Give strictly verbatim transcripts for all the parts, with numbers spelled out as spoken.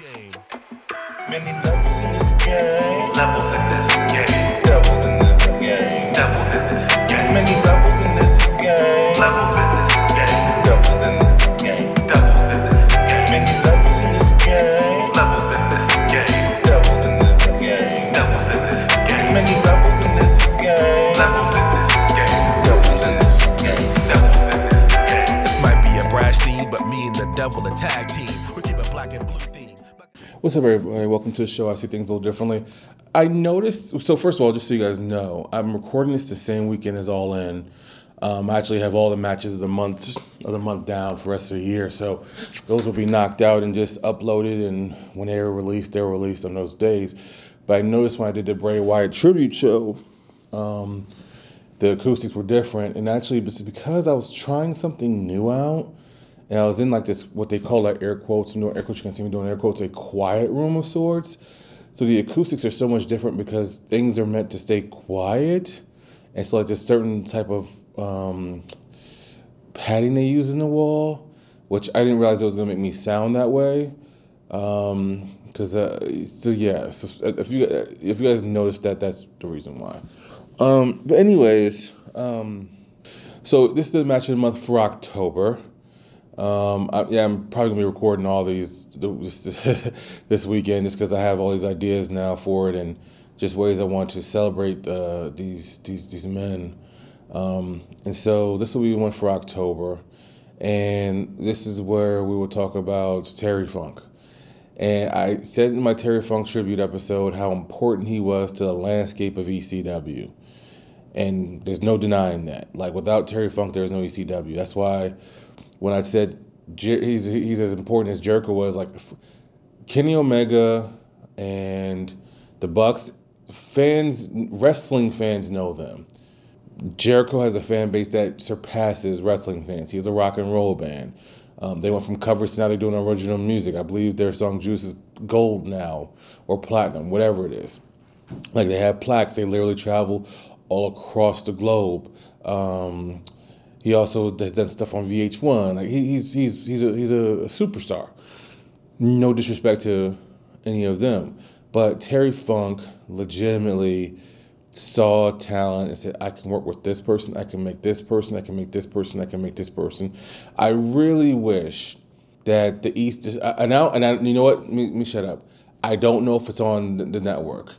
game. Many levels in this game. Levels in this game. Devils in this game. Devils in this game. Many levels in this game. Levels in this game. Devils in this game. Devils in this game. Many levels in this game. Levels in this game. Devils in this game. Devils in this game. Many levels in this game. Levels in this game. Devils in this game. Devils in this game. This might be a brash theme, but me and the devil a tag team. We keep it black and blue. What's up, everybody? Welcome to the show. I see things a little differently. I noticed, so first of all, just so you guys know, I'm recording this the same weekend as All In. Um, I actually have all the matches of the month of the month down for the rest of the year, so those will be knocked out and just uploaded, and when they were released, they were released on those days. But I noticed when I did the Bray Wyatt tribute show, um, the acoustics were different, and actually because I was trying something new out, and I was in like this, what they call like air quotes, you know, air quotes, you can see me doing air quotes, a quiet room of sorts. So the acoustics are so much different because things are meant to stay quiet. And so like this certain type of um, padding they use in the wall, which I didn't realize it was going to make me sound that way. Um, cause, uh, so yeah, so if you, if you guys noticed that, that's the reason why. Um, but anyways, um, so this is the match of the month for October. Um, I, yeah, I'm probably gonna be recording all these this, this weekend just because I have all these ideas now for it and just ways I want to celebrate uh, these these these men. Um, and so this will be one for October, and this is where we will talk about Terry Funk. And I said in my Terry Funk tribute episode how important he was to the landscape of E C W, and there's no denying that. Like without Terry Funk, there's no E C W. That's why. When I said he's he's as important as Jericho was, like Kenny Omega and the Bucks, fans, wrestling fans know them. Jericho has a fan base that surpasses wrestling fans. He has a rock and roll band. Um, they went from covers to now they're doing original music. I believe their song Juice is gold now or platinum, whatever it is. Like they have plaques. They literally travel all across the globe. Um... He also has done stuff on V H one. Like he, he's he's he's a he's a superstar. No disrespect to any of them, but Terry Funk legitimately saw talent and said, "I can work with this person. I can make this person. I can make this person. I can make this person." I really wish that the East is, and now and I, you know what? Let me, let me shut up. I don't know if it's on the, the network.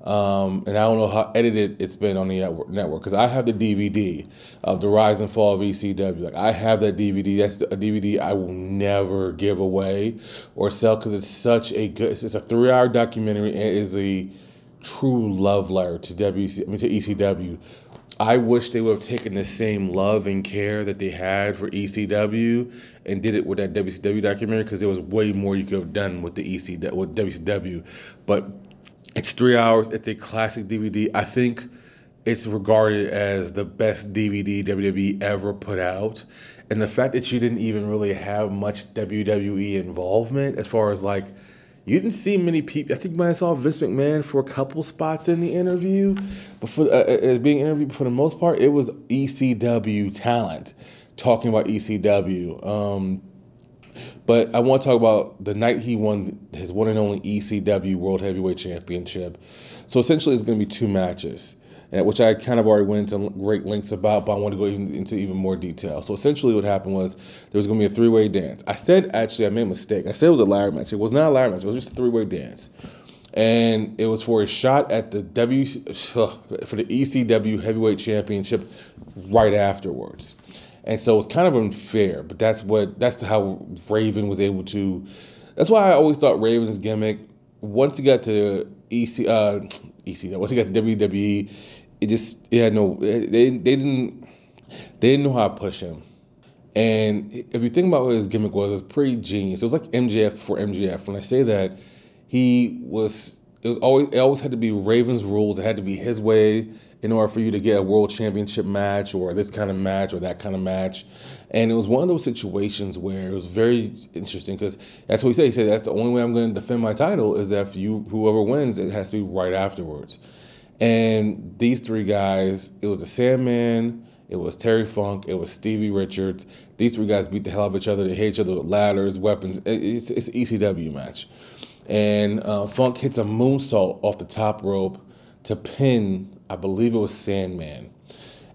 Um, and I don't know how edited it's been on the network because I have the D V D of The Rise and Fall of E C W. Like I have that D V D. That's a D V D I will never give away or sell because it's such a good. It's a three-hour documentary and it is a true love letter to W C, I mean to E C W. I wish they would have taken the same love and care that they had for E C W and did it with that W C W documentary because there was way more you could have done with the E C W, with W C W, but. It's three hours. It's a classic D V D. I think it's regarded as the best D V D W W E ever put out. And the fact that you didn't even really have much W W E involvement as far as like, you didn't see many people. I think you might have saw Vince McMahon for a couple spots in the interview. But for, uh, being interviewed, for the most part, it was E C W talent talking about E C W. Um, But I want to talk about the night he won his one and only E C W World Heavyweight Championship. So essentially, it's going to be two matches, which I kind of already went into great lengths about, but I want to go even, into even more detail. So essentially, what happened was there was going to be a three-way dance. I said, actually, I made a mistake. I said it was a ladder match. It was not a ladder match. It was just a three-way dance. And it was for a shot at the W for the E C W Heavyweight Championship right afterwards. And so it's kind of unfair, but that's what that's how Raven was able to. That's why I always thought Raven's gimmick, once he got to E C, uh, E C, once he got to W W E, it just it had no they they didn't they didn't know how to push him. And if you think about what his gimmick was, it was pretty genius. It was like M J F before M J F. When I say that, he was it was always it always had to be Raven's rules. It had to be his way. In order for you to get a world championship match or this kind of match or that kind of match. And it was one of those situations where it was very interesting because that's what he said. He said, that's the only way I'm going to defend my title is if you whoever wins, it has to be right afterwards. And these three guys, it was the Sandman, It was Terry Funk. It was Stevie Richards. These three guys beat the hell out of each other. They hit each other with ladders, weapons. It's, it's an E C W match. And uh, Funk hits a moonsault off the top rope to pin, I believe it was Sandman.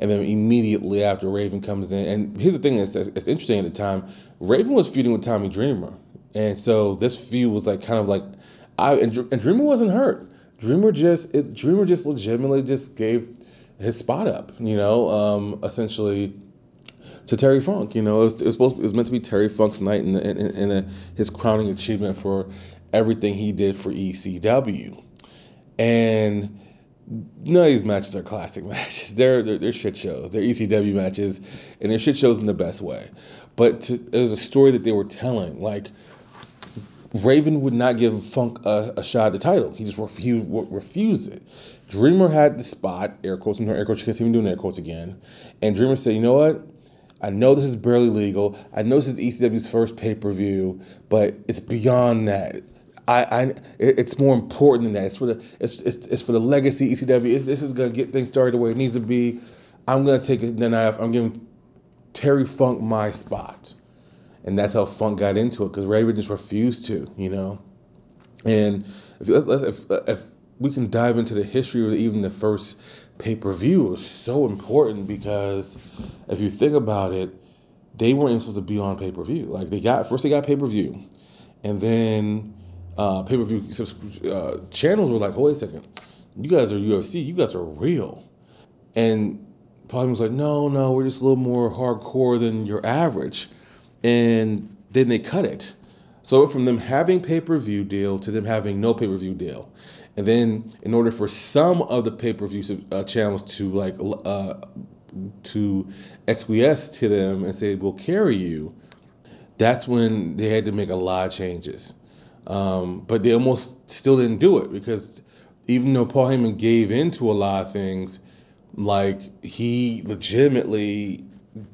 And then immediately after, Raven comes in. And here's the thing that's, that's interesting at the time. Raven was feuding with Tommy Dreamer. And so this feud was like kind of like, I and, and Dreamer wasn't hurt. Dreamer just it, Dreamer just legitimately just gave his spot up, you know, um, essentially to Terry Funk. You know, it was, it was supposed it was meant to be Terry Funk's night and in, in, in, in his crowning achievement for everything he did for E C W. And none of these matches are classic matches. They're, they're they're shit shows. They're E C W matches, and they're shit shows in the best way. But to, it was a story that they were telling, like. Raven would not give Funk a, a shot at the title. He just ref, he w- refused it. Dreamer had the spot, air quotes, and her air quotes, she can't see me doing air quotes again. And Dreamer said, you know what? I know this is barely legal. I know this is E C W's first pay-per-view, but it's beyond that. I, I it, It's more important than that. It's for the it's it's, it's for the legacy E C W. It's, this is going to get things started the way it needs to be. I'm going to take it the night off. I'm giving Terry Funk my spot. And that's how Funk got into it, because Raven just refused to, you know. And if, if, if we can dive into the history of even the first pay-per-view, it was so important because if you think about it, they weren't even supposed to be on pay-per-view. Like they got first they got pay-per-view, and then uh, pay-per-view uh, channels were like, oh, wait a second, you guys are U F C, you guys are real, and Paul Heyman was like, no, no, we're just a little more hardcore than your average. And then they cut it. So from them having pay-per-view deal to them having no pay-per-view deal. And then in order for some of the pay-per-view uh, channels to like uh, to acquiesce to them and say, we'll carry you, that's when they had to make a lot of changes. Um, but they almost still didn't do it because even though Paul Heyman gave in to a lot of things, like he legitimately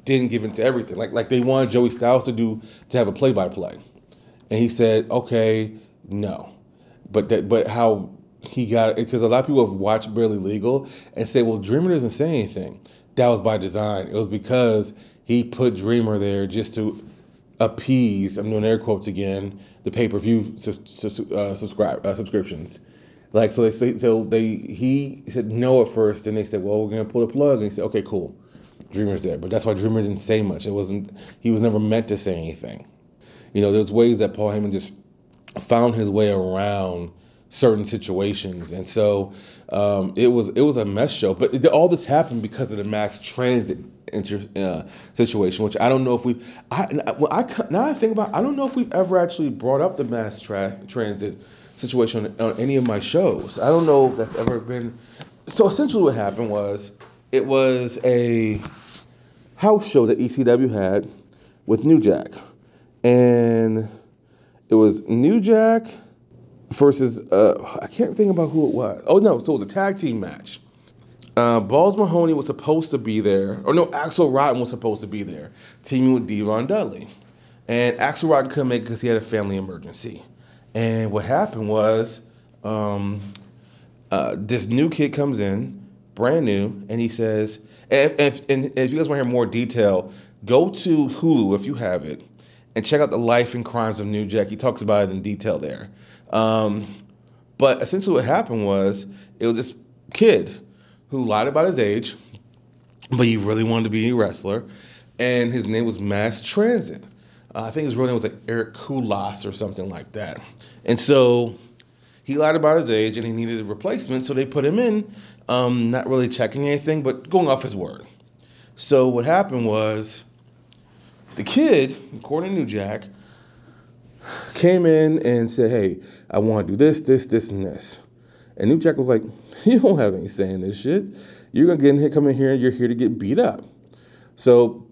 didn't give into everything. Like like they wanted Joey Styles to do to have a play by play, and he said, "Okay, no." But that but how he got it, because a lot of people have watched Barely Legal and say, "Well, Dreamer doesn't say anything." That was by design. It was because he put Dreamer there just to appease. I'm doing air quotes again. The pay per view sub, sub, uh, subscribe uh, subscriptions. Like so they say so they he said no at first, and they said, "Well, we're gonna pull the plug," and he said, "Okay, cool." Dreamer's there, but that's why Dreamer didn't say much. It wasn't he was never meant to say anything. You know, there's ways that Paul Heyman just found his way around certain situations, and so um, it was it was a mess show. But it, all this happened because of the mass transit inter, uh, situation, which I don't know if we. I, when I now I think about, it, I don't know if we've ever actually brought up the mass tra- transit situation on, on any of my shows. I don't know if that's ever been. So essentially, what happened was. It was a house show that E C W had with New Jack. And it was New Jack versus, uh, I can't think about who it was. Oh, no, so it was a tag team match. Uh, Balls Mahoney was supposed to be there. Or no, Axl Rotten was supposed to be there, teaming with Devon Dudley. And Axl Rotten couldn't make it because he had a family emergency. And what happened was um, uh, this new kid comes in. Brand new, and he says, and if, and if you guys want to hear more detail, go to Hulu if you have it, and check out The Life and Crimes of New Jack. He talks about it in detail there. Um, but essentially what happened was, it was this kid who lied about his age, but he really wanted to be a wrestler, and his name was Mass Transit. Uh, I think his real name was like Eric Kulas or something like that. And so he lied about his age, and he needed a replacement, so they put him in. Um, not really checking anything, but going off his word. So what happened was the kid, according to New Jack, came in and said, hey, I want to do this, this, this, and this. And New Jack was like, you don't have any say in this shit. You're going to get in here, come in here, and you're here to get beat up. So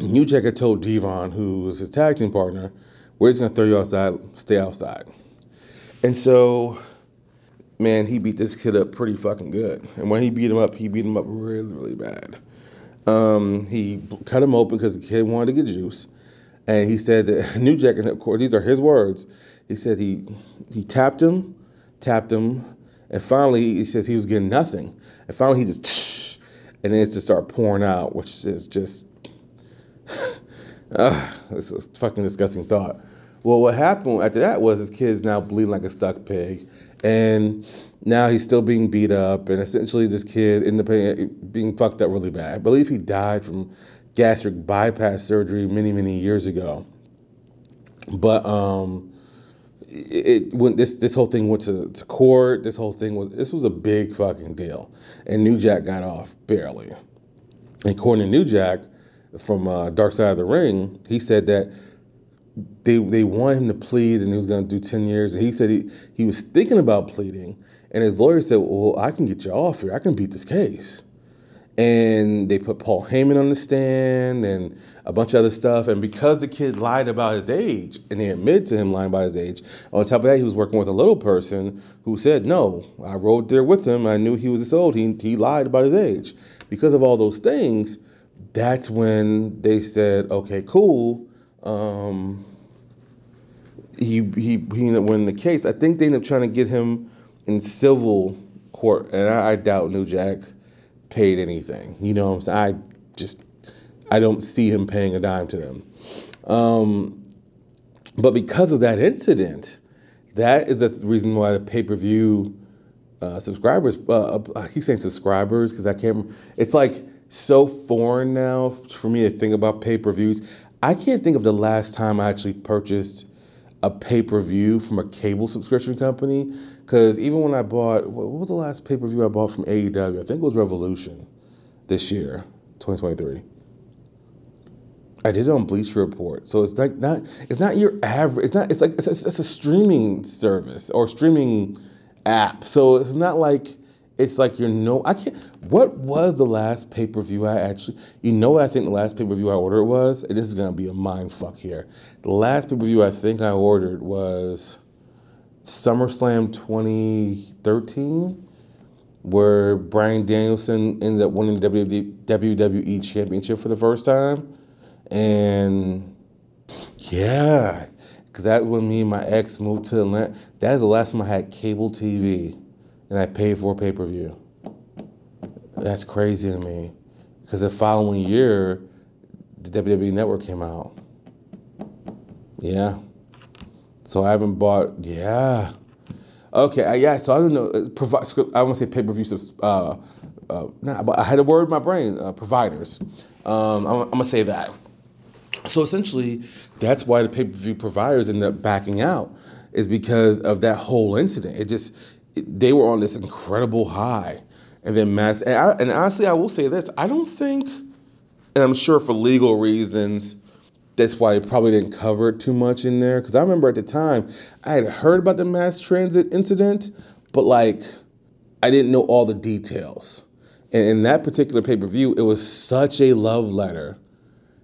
New Jack had told Devon, who was his tag team partner, we're just going to throw you outside, stay outside. And so... man, he beat this kid up pretty fucking good. And when he beat him up, he beat him up really, really bad. Um, he cut him open because the kid wanted to get juice. And he said that New Jack, and of course, these are his words. He said he he tapped him, tapped him, and finally he says he was getting nothing. And finally he just, and then it's just start pouring out, which is just uh, it's a fucking disgusting thought. Well, what happened after that was his kid's now bleeding like a stuck pig, and now he's still being beat up, and essentially this kid ended up being fucked up really bad. I believe he died from gastric bypass surgery many, many years ago. But um, it, it when this this whole thing went to, to court, this whole thing was this was a big fucking deal, and New Jack got off barely. According to New Jack from uh, Dark Side of the Ring, he said that they they wanted him to plead and he was going to do ten years, and he said he, he was thinking about pleading, and his lawyer said, well, I can get you off here, I can beat this case. And they put Paul Heyman on the stand and a bunch of other stuff. And because the kid lied about his age, and they admitted to him lying about his age, on top of that, he was working with a little person who said, no, I rode there with him, I knew he was this old, he, he lied about his age. Because of all those things, that's when they said, okay, cool. Um, he, he, he ended up winning the case. I think they ended up trying to get him in civil court, and I, I doubt New Jack paid anything. You know what I'm saying? I just, I don't see him paying a dime to them. Um, but because of that incident, that is the reason why the pay-per-view uh, subscribers, uh, I keep saying subscribers because I can't, it's like so foreign now for me to think about pay-per-views. I can't think of the last time I actually purchased a pay-per-view from a cable subscription company, because even when I bought, what was the last pay-per-view I bought from A E W? I think it was Revolution this year, twenty twenty-three. I did it on Bleacher Report, so it's like not, it's not your average. It's not. It's like it's, it's a streaming service or streaming app, so it's not like. It's like you're no, I can't, what was the last pay-per-view I actually, you know what I think the last pay-per-view I ordered was? And this is going to be a mind fuck here. The last pay-per-view I think I ordered was SummerSlam twenty thirteen, where Bryan Danielson ended up winning the W W E Championship for the first time. And yeah, because that's when me and my ex moved to Atlanta. That is the last time I had cable T V. And I paid for a pay-per-view. That's crazy to me. Because the following year, the W W E Network came out. Yeah. So I haven't bought, yeah. Okay, yeah, so I don't know. Provi- I want to say pay-per-view, subs- uh, uh, nah, but I had a word in my brain, uh, providers. Um, I'm, I'm going to say that. So essentially, that's why the pay-per-view providers ended up backing out, is because of that whole incident. It just... They were on this incredible high, and then mass. And, I, and honestly, I will say this: I don't think, and I'm sure for legal reasons, that's why they probably didn't cover it too much in there. Because I remember at the time, I had heard about the mass transit incident, but like, I didn't know all the details. And in that particular pay-per-view, it was such a love letter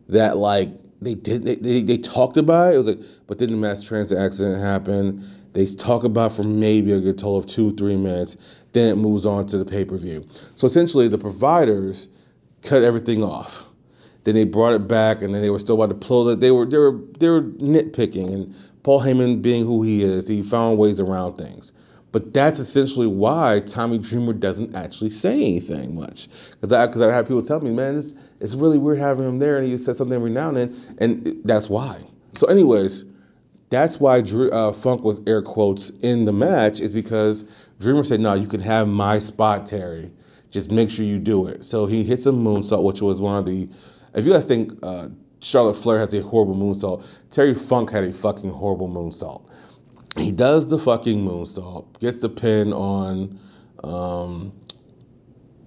that like they did, they they, they talked about it. It was like, but then the mass transit accident happened. They talk about for maybe a good total of two, three minutes. Then it moves on to the pay-per-view. So essentially, the providers cut everything off. Then they brought it back, and then they were still about to pull it. They were they were they were nitpicking, and Paul Heyman, being who he is, he found ways around things. But that's essentially why Tommy Dreamer doesn't actually say anything much. Because I because I have people tell me, man, it's it's really weird having him there, and he says something every now and then, and that's why. So, anyways. That's why Drew, uh, Funk was air quotes in the match, is because Dreamer said, no, you can have my spot, Terry. Just make sure you do it. So he hits a moonsault, which was one of the... If you guys think uh, Charlotte Flair has a horrible moonsault, Terry Funk had a fucking horrible moonsault. He does the fucking moonsault, gets the pin on um,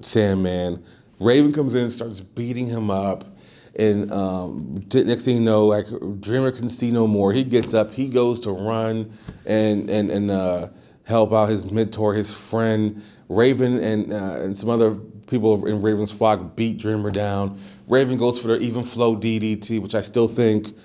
Sandman. Raven comes in and starts beating him up. And um, next thing you know, like Dreamer can see no more. He gets up, he goes to run and and and uh, help out his mentor, his friend Raven, and uh, and some other people in Raven's flock beat Dreamer down. Raven goes for their even flow D D T, which I still think,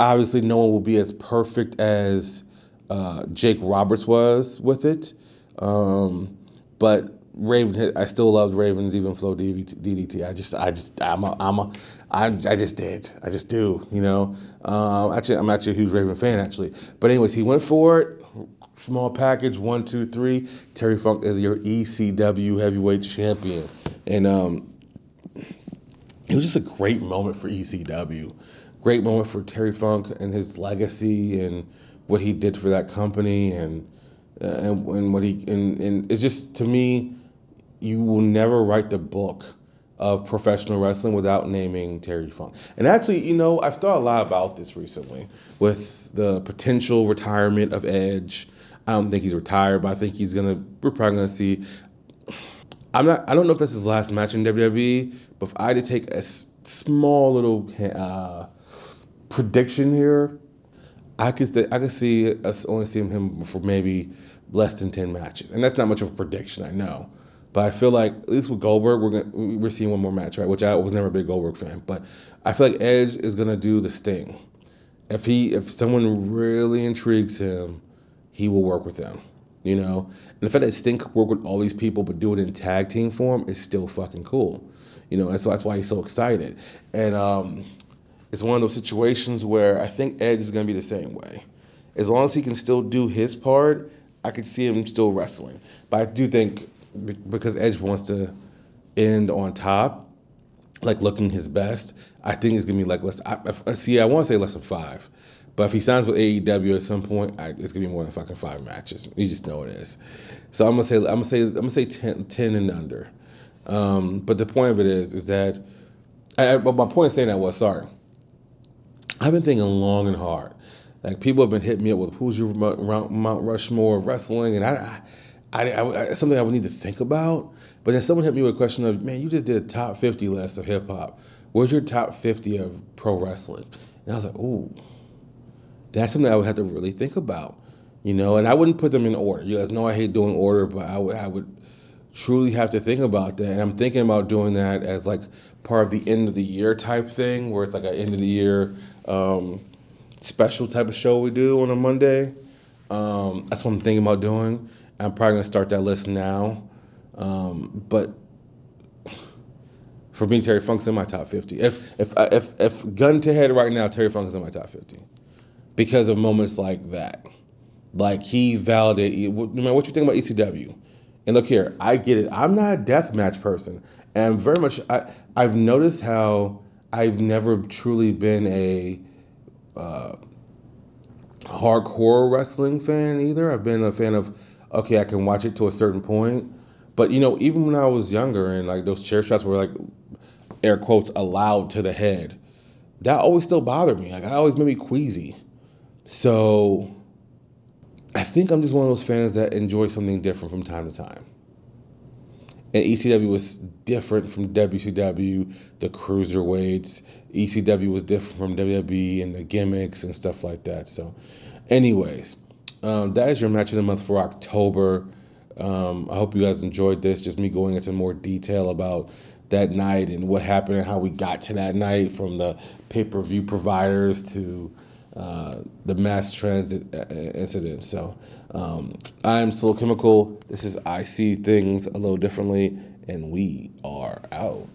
obviously, no one will be as perfect as uh, Jake Roberts was with it, um, but. Raven, I still loved Raven's even flow D D T. I just, I just, I'm a, I'm a, I, I just did. I just do, you know. Um, actually, I'm actually a huge Raven fan, actually. But anyways, he went for it. Small package, one, two, three. Terry Funk is your E C W heavyweight champion. And um, it was just a great moment for E C W. Great moment for Terry Funk and his legacy and what he did for that company and uh, and, and what he and, and it's just, to me, you will never write the book of professional wrestling without naming Terry Funk. And actually, you know, I've thought a lot about this recently with the potential retirement of Edge. I don't think he's retired, but I think he's gonna. We're probably gonna see. I'm not. I don't know if that's his last match in W W E, but if I had to take a s- small little uh, prediction here, I could. Th- I could see us only seeing him for maybe less than ten matches, and that's not much of a prediction, I know. But I feel like, at least with Goldberg, we're gonna, we're seeing one more match, right? Which I was never a big Goldberg fan, but I feel like Edge is gonna do the Sting. If he, if someone really intrigues him, he will work with them, you know. And the fact that Sting could work with all these people but do it in tag team form is still fucking cool, you know. And so that's why he's so excited. And um, it's one of those situations where I think Edge is gonna be the same way. As long as he can still do his part, I could see him still wrestling. But I do think, because Edge wants to end on top, like looking his best, I think it's gonna be like less. I, I see. I want to say less than five, but if he signs with A E W at some point, I, it's gonna be more than fucking five matches. You just know it is. So I'm gonna say. I'm gonna say. I'm gonna say ten, ten and under. Um, but the point of it is, is that. I, but my point of saying that was sorry. I've been thinking long and hard. Like, people have been hitting me up with, who's your Mount Rushmore of wrestling, and I. I I, I, something I would need to think about. But then someone hit me with a question of, man, you just did a top fifty list of hip-hop. Where's your top fifty of pro wrestling? And I was like, ooh, that's something I would have to really think about, you know. And I wouldn't put them in order. You guys know I hate doing order, but I would, I would truly have to think about that. And I'm thinking about doing that as, like, part of the end-of-the-year type thing, where it's like an end-of-the-year um, special type of show we do on a Monday. Um, that's what I'm thinking about doing. I'm probably going to start that list now. Um, but for me, Terry Funk's in my top fifty. If if if if gun to head right now, Terry Funk is in my top fifty because of moments like that. Like, he validated, no matter what you think about E C W. And look here, I get it. I'm not a deathmatch person. And I'm very much, I, I've noticed how I've never truly been a uh, hardcore wrestling fan either. I've been a fan of, okay, I can watch it to a certain point. But, you know, even when I was younger and, like, those chair shots were, like, air quotes, allowed to the head, that always still bothered me. Like, I always made me queasy. So I think I'm just one of those fans that enjoy something different from time to time. And E C W was different from W C W, the cruiserweights. E C W was different from W W E and the gimmicks and stuff like that. So anyways, Um, that is your match of the month for October. Um, I hope you guys enjoyed this. Just me going into more detail about that night and what happened and how we got to that night, from the pay-per-view providers to uh, the mass transit incident. So um, I'm Soul Chemical. This is I See Things a Little Differently, and we are out.